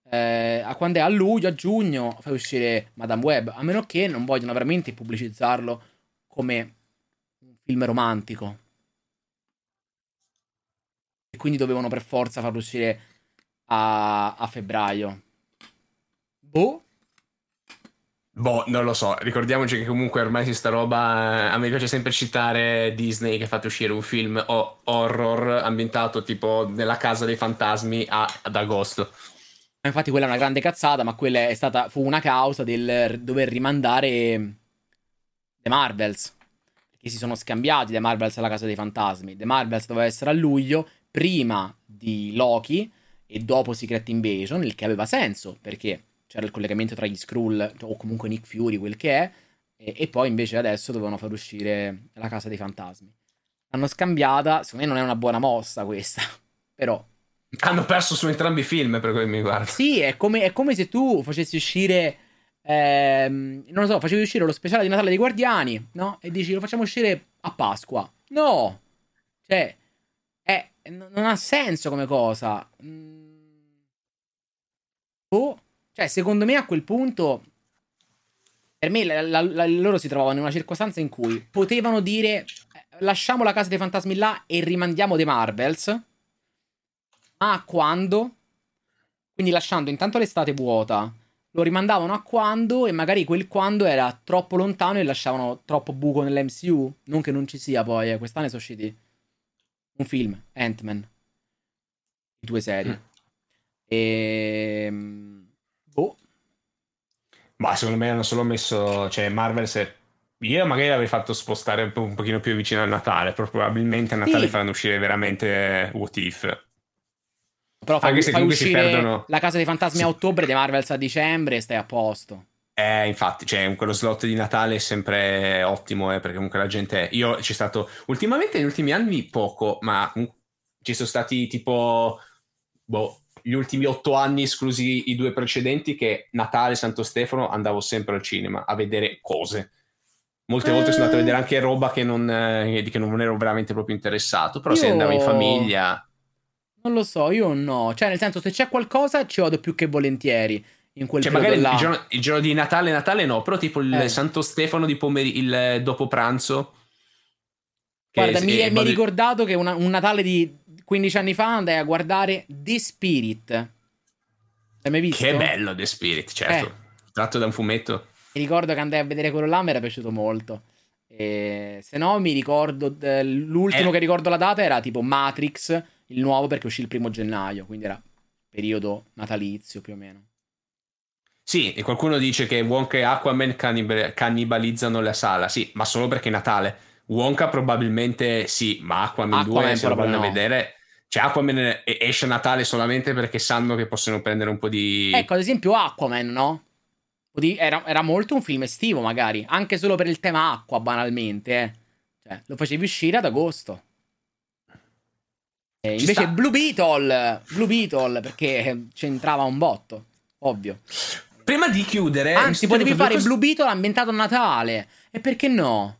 quando è? A luglio, a giugno, fai uscire Madame Web. A meno che non vogliono veramente pubblicizzarlo come un film romantico. E quindi dovevano per forza farlo uscire a febbraio. Non lo so, ricordiamoci che comunque ormai si sta roba. A me piace sempre citare Disney, che ha fatto uscire un film horror ambientato tipo nella casa dei fantasmi ad agosto. Infatti quella è una grande cazzata, ma quella fu una causa del dover rimandare The Marvels, perché si sono scambiati The Marvels alla casa dei fantasmi. The Marvels doveva essere a luglio, prima di Loki e dopo Secret Invasion, il che aveva senso perché c'era il collegamento tra gli Skrull o comunque Nick Fury, quel che è, e poi invece adesso dovevano far uscire la casa dei fantasmi. L'hanno scambiata, secondo me non è una buona mossa questa, però hanno perso su entrambi i film, per cui mi guarda. Sì, è come se tu facessi uscire non lo so, facevi uscire lo speciale di Natale dei Guardiani, no? E dici, lo facciamo uscire a Pasqua. No! Cioè, non ha senso come cosa. Cioè, secondo me a quel punto, per me loro si trovavano in una circostanza in cui potevano dire lasciamo la casa dei fantasmi là e rimandiamo The Marvels, ma a quando? Quindi lasciando intanto l'estate vuota, lo rimandavano a quando, e magari quel quando era troppo lontano e lasciavano troppo buco nell'MCU. Non che non ci sia poi, quest'anno sono usciti un film, Ant-Man, 2 serie. Ma secondo me hanno solo messo, cioè Marvel, se io magari l'avrei fatto spostare un pochino più vicino al Natale, però probabilmente a Natale faranno uscire veramente What If. Però anche se comunque si perdono la casa dei fantasmi a ottobre, The Marvels a dicembre, stai a posto. Infatti, cioè, quello slot di Natale è sempre ottimo, perché comunque la gente c'è stato ultimamente, negli ultimi anni poco, ma ci sono stati tipo gli ultimi 8 anni, esclusi i 2 precedenti, che Natale, Santo Stefano andavo sempre al cinema a vedere cose. Molte volte sono andato a vedere anche roba che non ero veramente proprio interessato, però se andavo in famiglia, non lo so, io no, cioè nel senso, se c'è qualcosa ci vado più che volentieri in quel, cioè, magari là. Il giorno di Natale no, però tipo il Santo Stefano di pomeriggio, il dopo pranzo. Guarda, mi è ricordato che un Natale di 15 anni fa andai a guardare The Spirit. L'hai mai visto? Che bello The Spirit, certo. Tratto da un fumetto. Mi ricordo che andai a vedere quello là, mi era piaciuto molto. Se no, mi ricordo l'ultimo che ricordo la data era tipo Matrix, il nuovo, perché uscì il 1 gennaio, quindi era periodo natalizio più o meno. Sì, e qualcuno dice che Wonka e Aquaman cannibalizzano la sala. Sì, ma solo perché è Natale. Wonka probabilmente sì, ma Aquaman 2 se lo vanno a vedere. Cioè, Aquaman esce a Natale solamente perché sanno che possono prendere un po' di... Ecco, ad esempio Aquaman, no? Era molto un film estivo, magari. Anche solo per il tema acqua, banalmente. Cioè, lo facevi uscire ad agosto. E invece Blue Beetle, perché c'entrava un botto, ovvio. Prima di chiudere... Anzi, potevi fare Blue Beetle ambientato a Natale. E perché no?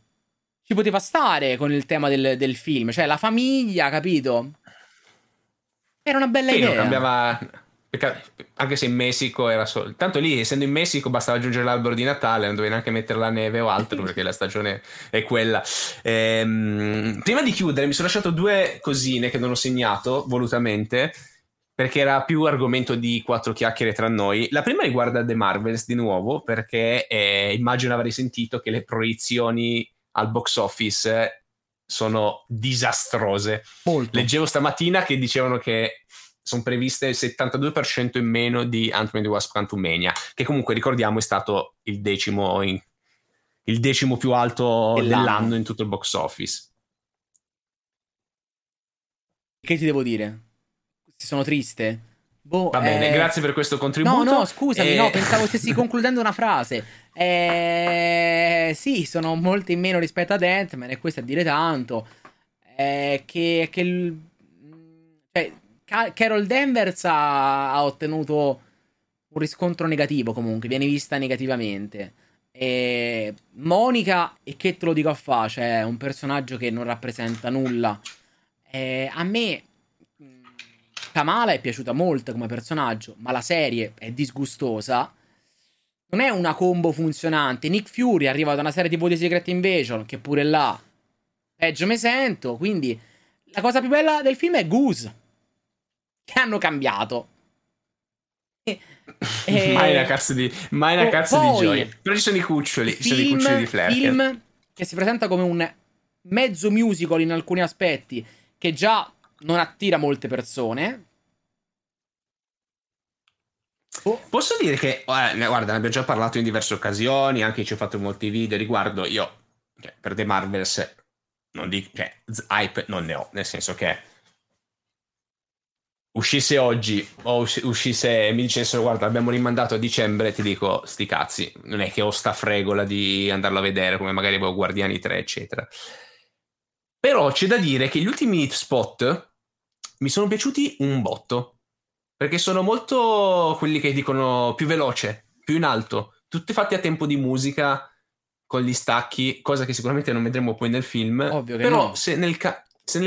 Ci poteva stare con il tema del film. Cioè, la famiglia, capito? Era una bella idea. Cambiava... Anche se in Messico era solo... Tanto lì, essendo in Messico, bastava aggiungere l'albero di Natale. Non dovevi neanche mettere la neve o altro, perché la stagione è quella. Prima di chiudere mi sono lasciato due cosine che non ho segnato volutamente, perché era più argomento di quattro chiacchiere tra noi. La prima riguarda The Marvels di nuovo, perché immagino avrei sentito che le proiezioni al box office sono disastrose. Molto. Leggevo stamattina che dicevano che sono previste il 72% in meno di Ant-Man and the Wasp Quantumania, che comunque ricordiamo è stato il decimo più alto dell'anno in tutto il box office. Che ti devo dire? Sono triste. Va bene, grazie per questo contributo. No, scusami, no, pensavo stessi concludendo una frase. Sì, sono molto in meno rispetto ad Ant-Man, e questo a dire tanto. Carol Danvers ha ottenuto un riscontro negativo, comunque viene vista negativamente. E Monica, e che te lo dico a fa, cioè un personaggio che non rappresenta nulla. A me Kamala è piaciuta molto come personaggio, ma la serie è disgustosa, non è una combo funzionante. Nick Fury arriva da una serie tipo di Secret Invasion, che pure là peggio me sento. Quindi la cosa più bella del film è Goose, che hanno cambiato. Mai una cazzo di gioia. Però ci sono i cuccioli. Ci sono i cuccioli di Flair. Film che si presenta come un mezzo musical in alcuni aspetti, che già non attira molte persone. Posso dire che guarda, ne abbiamo già parlato in diverse occasioni, anche ci ho fatto molti video riguardo. Io per The Marvels non dico, hype non ne ho, nel senso che uscisse oggi o uscisse, mi dicessero guarda abbiamo rimandato a dicembre, ti dico sti cazzi, non è che ho sta fregola di andarlo a vedere, come magari avevo Guardiani 3 eccetera. Però c'è da dire che gli ultimi spot mi sono piaciuti un botto, perché sono molto quelli che dicono più veloce, più in alto, tutti fatti a tempo di musica con gli stacchi, cosa che sicuramente non vedremo poi nel film. Ovvio che però no. se nel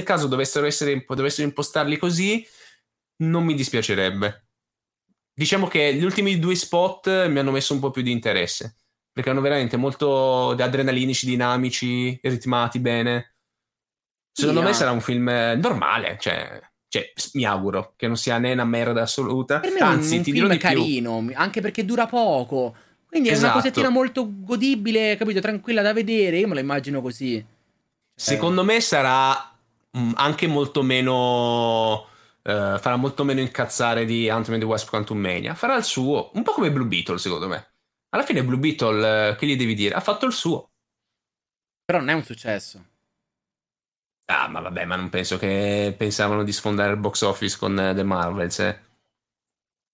caso dovessero impostarli così, non mi dispiacerebbe. Diciamo che gli ultimi due spot mi hanno messo un po' più di interesse, perché erano veramente molto adrenalinici, dinamici, ritmati bene. Secondo me sarà un film normale, cioè mi auguro che non sia né una merda assoluta. Per me anzi, ti dirò di più, è un film carino, anche perché dura poco, quindi esatto. È una cosettina molto godibile, capito, tranquilla da vedere. Io me la immagino così. Secondo me sarà anche molto meno... farà molto meno incazzare di Ant-Man and the Wasp Quantumania. Farà il suo, un po' come Blue Beetle, secondo me. Alla fine Blue Beetle, che gli devi dire? Ha fatto il suo. Però non è un successo. Ah, ma vabbè, ma non penso che pensavano di sfondare il box office con The Marvels,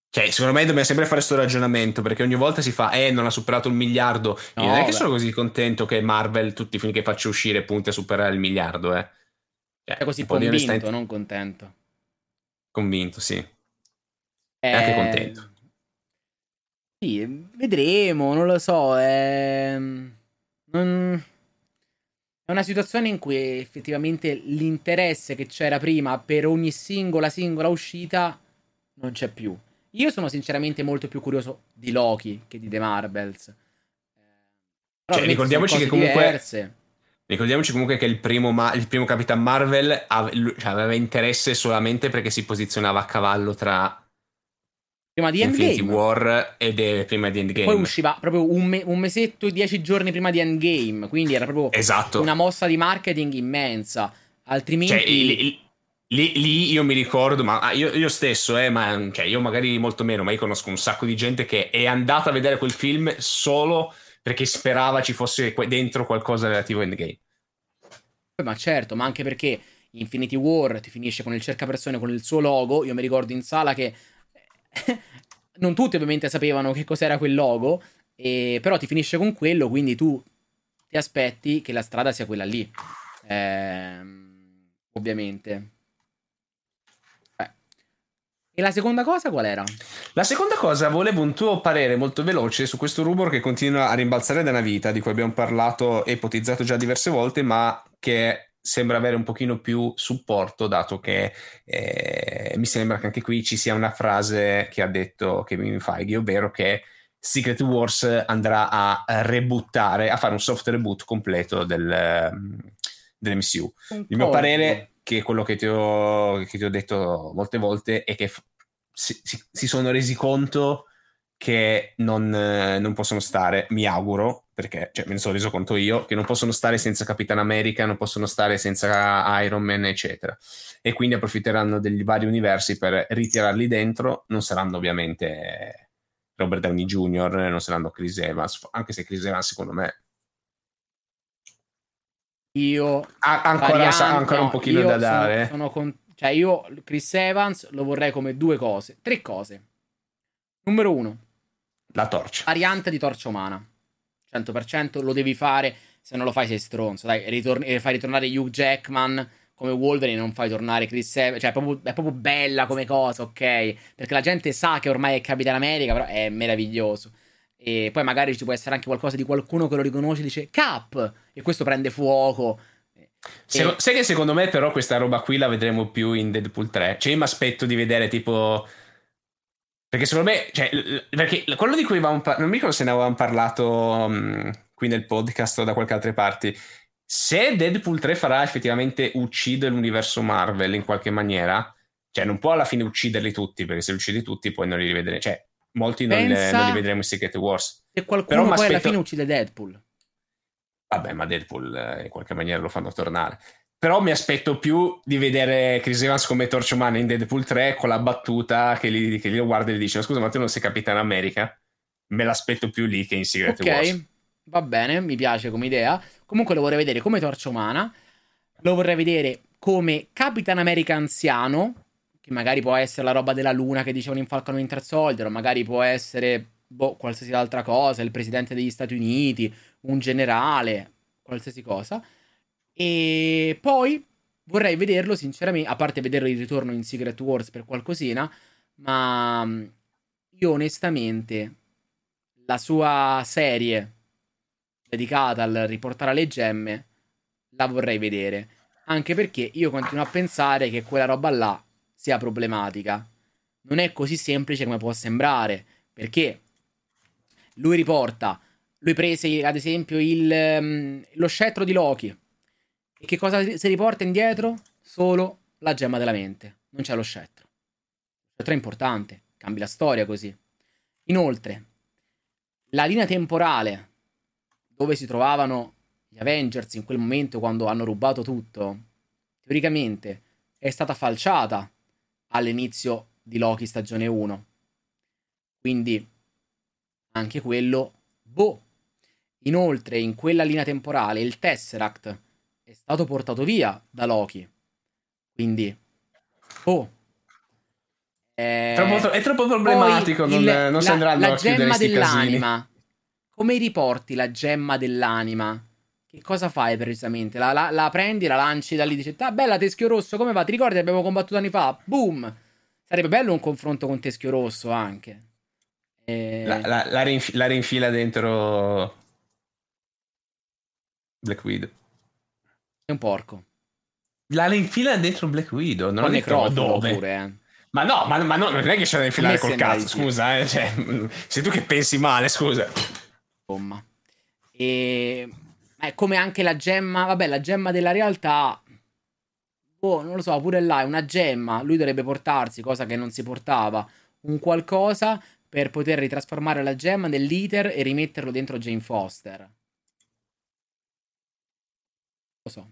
Cioè, secondo me dobbiamo sempre fare sto ragionamento, perché ogni volta si fa, non ha superato il miliardo. No, non è che sono così contento che Marvel, tutti i film che faccio uscire, punti a superare il miliardo, È così convinto, non contento. Convinto, sì. E anche contento. Sì, vedremo, non lo so. È una situazione in cui effettivamente l'interesse che c'era prima per ogni singola uscita non c'è più. Io sono sinceramente molto più curioso di Loki che di The Marvels. Cioè, ricordiamoci che comunque... diverse. Ricordiamoci comunque che il primo Capitan Marvel aveva interesse solamente perché si posizionava a cavallo tra prima di Infinity Endgame. War e prima di Endgame. Poi usciva proprio un mesetto e 10 giorni prima di Endgame, quindi era proprio una mossa di marketing immensa. Altrimenti... Cioè, lì io mi ricordo, ma io stesso, io magari molto meno, ma io conosco un sacco di gente che è andata a vedere quel film solo... perché sperava ci fosse dentro qualcosa relativo a Endgame. Ma certo, ma anche perché Infinity War ti finisce con il cercapersone con il suo logo. Io mi ricordo in sala che non tutti ovviamente sapevano che cos'era quel logo, E però ti finisce con quello, quindi tu ti aspetti che la strada sia quella lì, ovviamente. E la seconda cosa qual era? La seconda cosa, volevo un tuo parere molto veloce su questo rumor che continua a rimbalzare da una vita, di cui abbiamo parlato e ipotizzato già diverse volte, ma che sembra avere un pochino più supporto, dato che mi sembra che anche qui ci sia una frase che ha detto Kevin Feige, ovvero che Secret Wars andrà a rebuttare, a fare un soft reboot completo dell'MCU. Il mio parere, che è quello che ti ho detto molte volte, è che si sono resi conto che non possono stare, mi auguro, perché cioè, me ne sono reso conto io, che non possono stare senza Capitan America, non possono stare senza Iron Man, eccetera. E quindi approfitteranno degli vari universi per ritirarli dentro. Non saranno ovviamente Robert Downey Jr., non saranno Chris Evans, anche se Chris Evans secondo me ancora un pochino da dare. Cioè io Chris Evans lo vorrei come tre cose. Numero 1, la torcia, variante di torcia umana, 100% lo devi fare, se non lo fai sei stronzo. Dai, fai ritornare Hugh Jackman come Wolverine, non fai tornare Chris Evans, cioè è proprio bella come cosa, ok? Perché la gente sa che ormai è Capitan America, però è meraviglioso. E poi magari ci può essere anche qualcosa di qualcuno che lo riconosce e dice Cap, e questo prende fuoco. Sai che secondo me però questa roba qui la vedremo più in Deadpool 3, cioè io mi aspetto di vedere tipo, perché secondo me, cioè, perché quello di cui non mi ricordo se ne avevamo parlato qui nel podcast o da qualche altra parte, se Deadpool 3 farà effettivamente uccidere l'universo Marvel in qualche maniera, cioè non può alla fine ucciderli tutti, perché se li uccidi tutti poi non li rivedremo, cioè molti non li vedremo in Secret Wars. Se qualcuno però poi alla fine uccide Deadpool, vabbè, ma Deadpool in qualche maniera lo fanno tornare. Però mi aspetto più di vedere Chris Evans come torcia umana in Deadpool 3, con la battuta che lì lo guarda e gli dice "Ma scusa, ma tu non sei Capitan America?". Me l'aspetto più lì che in Secret Wars. Ok, va bene, mi piace come idea. Comunque lo vorrei vedere come torcia umana, lo vorrei vedere come Capitan America anziano, che magari può essere la roba della luna che dicevano in Falcon Winter Soldier, magari può essere qualsiasi altra cosa, il presidente degli Stati Uniti, un generale, qualsiasi cosa. E poi vorrei vederlo sinceramente, a parte vederlo il ritorno in Secret Wars per qualcosina, ma io onestamente la sua serie dedicata al riportare le gemme la vorrei vedere, anche perché io continuo a pensare che quella roba là sia problematica. Non è così semplice come può sembrare, perché lui prese ad esempio lo scettro di Loki, e che cosa si riporta indietro? Solo la gemma della mente, non c'è lo scettro. Lo scettro è importante, cambi la storia così. Inoltre la linea temporale dove si trovavano gli Avengers in quel momento, quando hanno rubato tutto, teoricamente è stata falciata all'inizio di Loki stagione 1, quindi anche quello inoltre in quella linea temporale il Tesseract è stato portato via da Loki, quindi è troppo problematico. Non si andranno a chiudere questi dell'anima casini. Come riporti la gemma dell'anima? Che cosa fai precisamente? La prendi, la lanci da lì, dice "Ah, bella Teschio Rosso, come va? Ti ricordi che abbiamo combattuto anni fa?". Boom! Sarebbe bello un confronto con Teschio Rosso anche. La rinfila dentro Black Widow. È un porco. La rinfila dentro Black Widow, non ne trovo pure, Ma no, non è che c'è da infilare col cazzo, scusa, cioè, sei tu che pensi male, scusa. Insomma. È come anche la gemma, vabbè, la gemma della realtà, non lo so, pure là è una gemma, lui dovrebbe portarsi, cosa che non si portava, un qualcosa per poter ritrasformare la gemma nell'Ether e rimetterlo dentro Jane Foster. Lo so.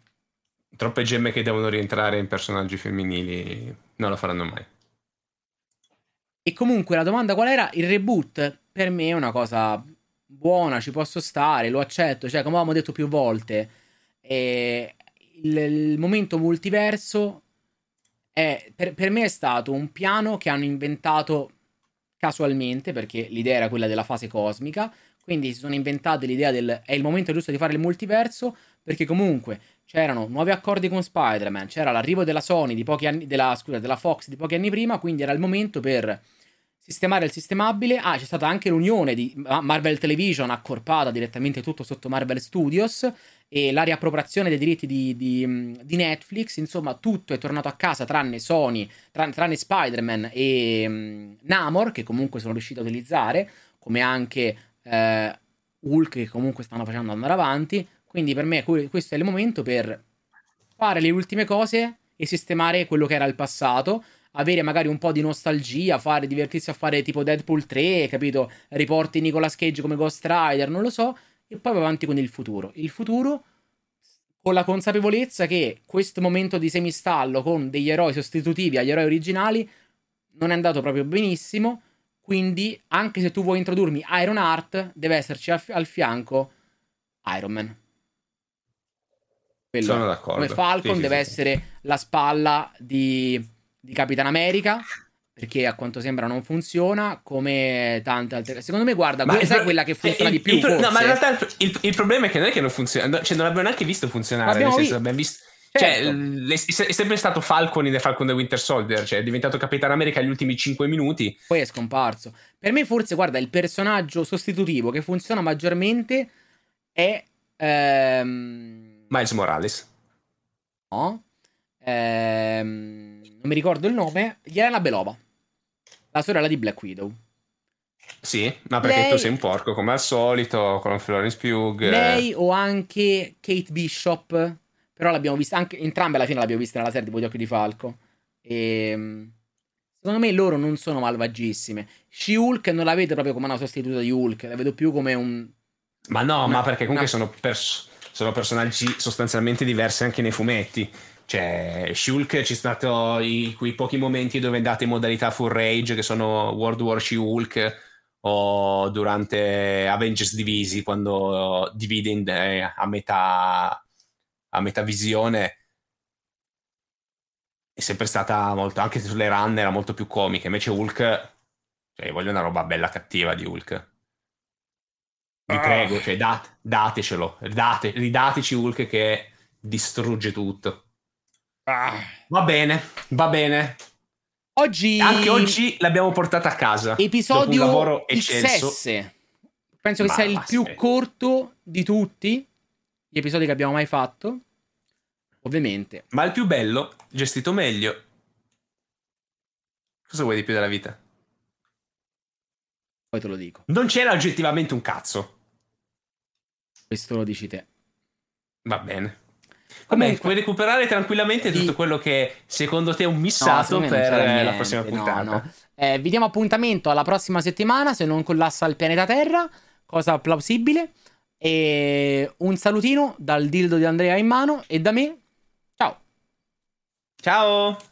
Troppe gemme che devono rientrare in personaggi femminili, non lo faranno mai. E comunque la domanda qual era? Il reboot per me è una cosa buona, ci posso stare, lo accetto, cioè come avevamo detto più volte, il momento multiverso è, per me è stato un piano che hanno inventato casualmente, perché l'idea era quella della fase cosmica, Quindi si sono inventati l'idea del è il momento giusto di fare il multiverso, perché comunque c'erano nuovi accordi con Spider-Man, c'era l'arrivo della Sony di pochi anni, della Fox di pochi anni prima, quindi era il momento per sistemare il sistemabile. Ah, c'è stata anche l'unione di Marvel Television, accorpata direttamente tutto sotto Marvel Studios, e la riappropriazione dei diritti di Netflix. Insomma, tutto è tornato a casa tranne Sony, tranne Spider-Man e Namor, che comunque sono riusciti a utilizzare, come anche Hulk, che comunque stanno facendo andare avanti. Quindi per me questo è il momento per fare le ultime cose e sistemare quello che era il passato, avere magari un po' di nostalgia, divertirsi a fare tipo Deadpool 3, capito? Riporti Nicolas Cage come Ghost Rider, non lo so, e poi vai avanti con il futuro. Il futuro con la consapevolezza che questo momento di semistallo con degli eroi sostitutivi agli eroi originali non è andato proprio benissimo, quindi anche se tu vuoi introdurmi Iron Heart, deve esserci al fianco Iron Man. Quello, sono d'accordo. Come Falcon sì, deve essere la spalla di Capitan America, perché a quanto sembra non funziona, come tante altre. Secondo me, guarda, questa è quella che funziona di più. No, ma in realtà il problema è che non è che non funziona, cioè non l'abbiamo neanche visto funzionare, nel senso abbiamo visto, certo. Cioè è sempre stato Falcon in The Falcon The Winter Soldier, cioè è diventato Capitan America agli ultimi 5 minuti, poi è scomparso. Per me forse, guarda, il personaggio sostitutivo che funziona maggiormente è Miles Morales. No? Non mi ricordo il nome. Yelena Belova, la sorella di Black Widow. Sì, ma perché lei... tu sei un porco come al solito con Florence Pugh. Lei o anche Kate Bishop, però l'abbiamo vista anche entrambe, alla fine l'abbiamo vista nella serie tipo Gli Occhi di Falco. E secondo me loro non sono malvagissime. She-Hulk non la vedo proprio come una sostituta di Hulk, la vedo più come un ma no, ma perché comunque sono personaggi sostanzialmente diversi anche nei fumetti. Cioè, She-Hulk ci sono stati quei pochi momenti dove è andata in modalità full rage, che sono World War She-Hulk o durante Avengers Divisi, quando divide a metà visione. È sempre stata molto, anche sulle run era molto più comica. Invece Hulk, cioè io voglio una roba bella cattiva di Hulk. Vi prego, cioè datecelo, ridateci Hulk che distrugge tutto. Va bene. Anche oggi l'abbiamo portata a casa. Episodio dopo un lavoro eccelso. XS. Penso che sia il più corto di tutti gli episodi che abbiamo mai fatto, ovviamente. Ma il più bello, gestito meglio. Cosa vuoi di più della vita? Poi te lo dico. Non c'era oggettivamente un cazzo. Questo lo dici te. Va bene. Vabbè, puoi recuperare tranquillamente tutto quello che secondo te è un missato per la prossima puntata. No. Vi diamo appuntamento alla prossima settimana, se non collassa il pianeta Terra, cosa plausibile. E un salutino dal dildo di Andrea in mano e da me. Ciao. Ciao.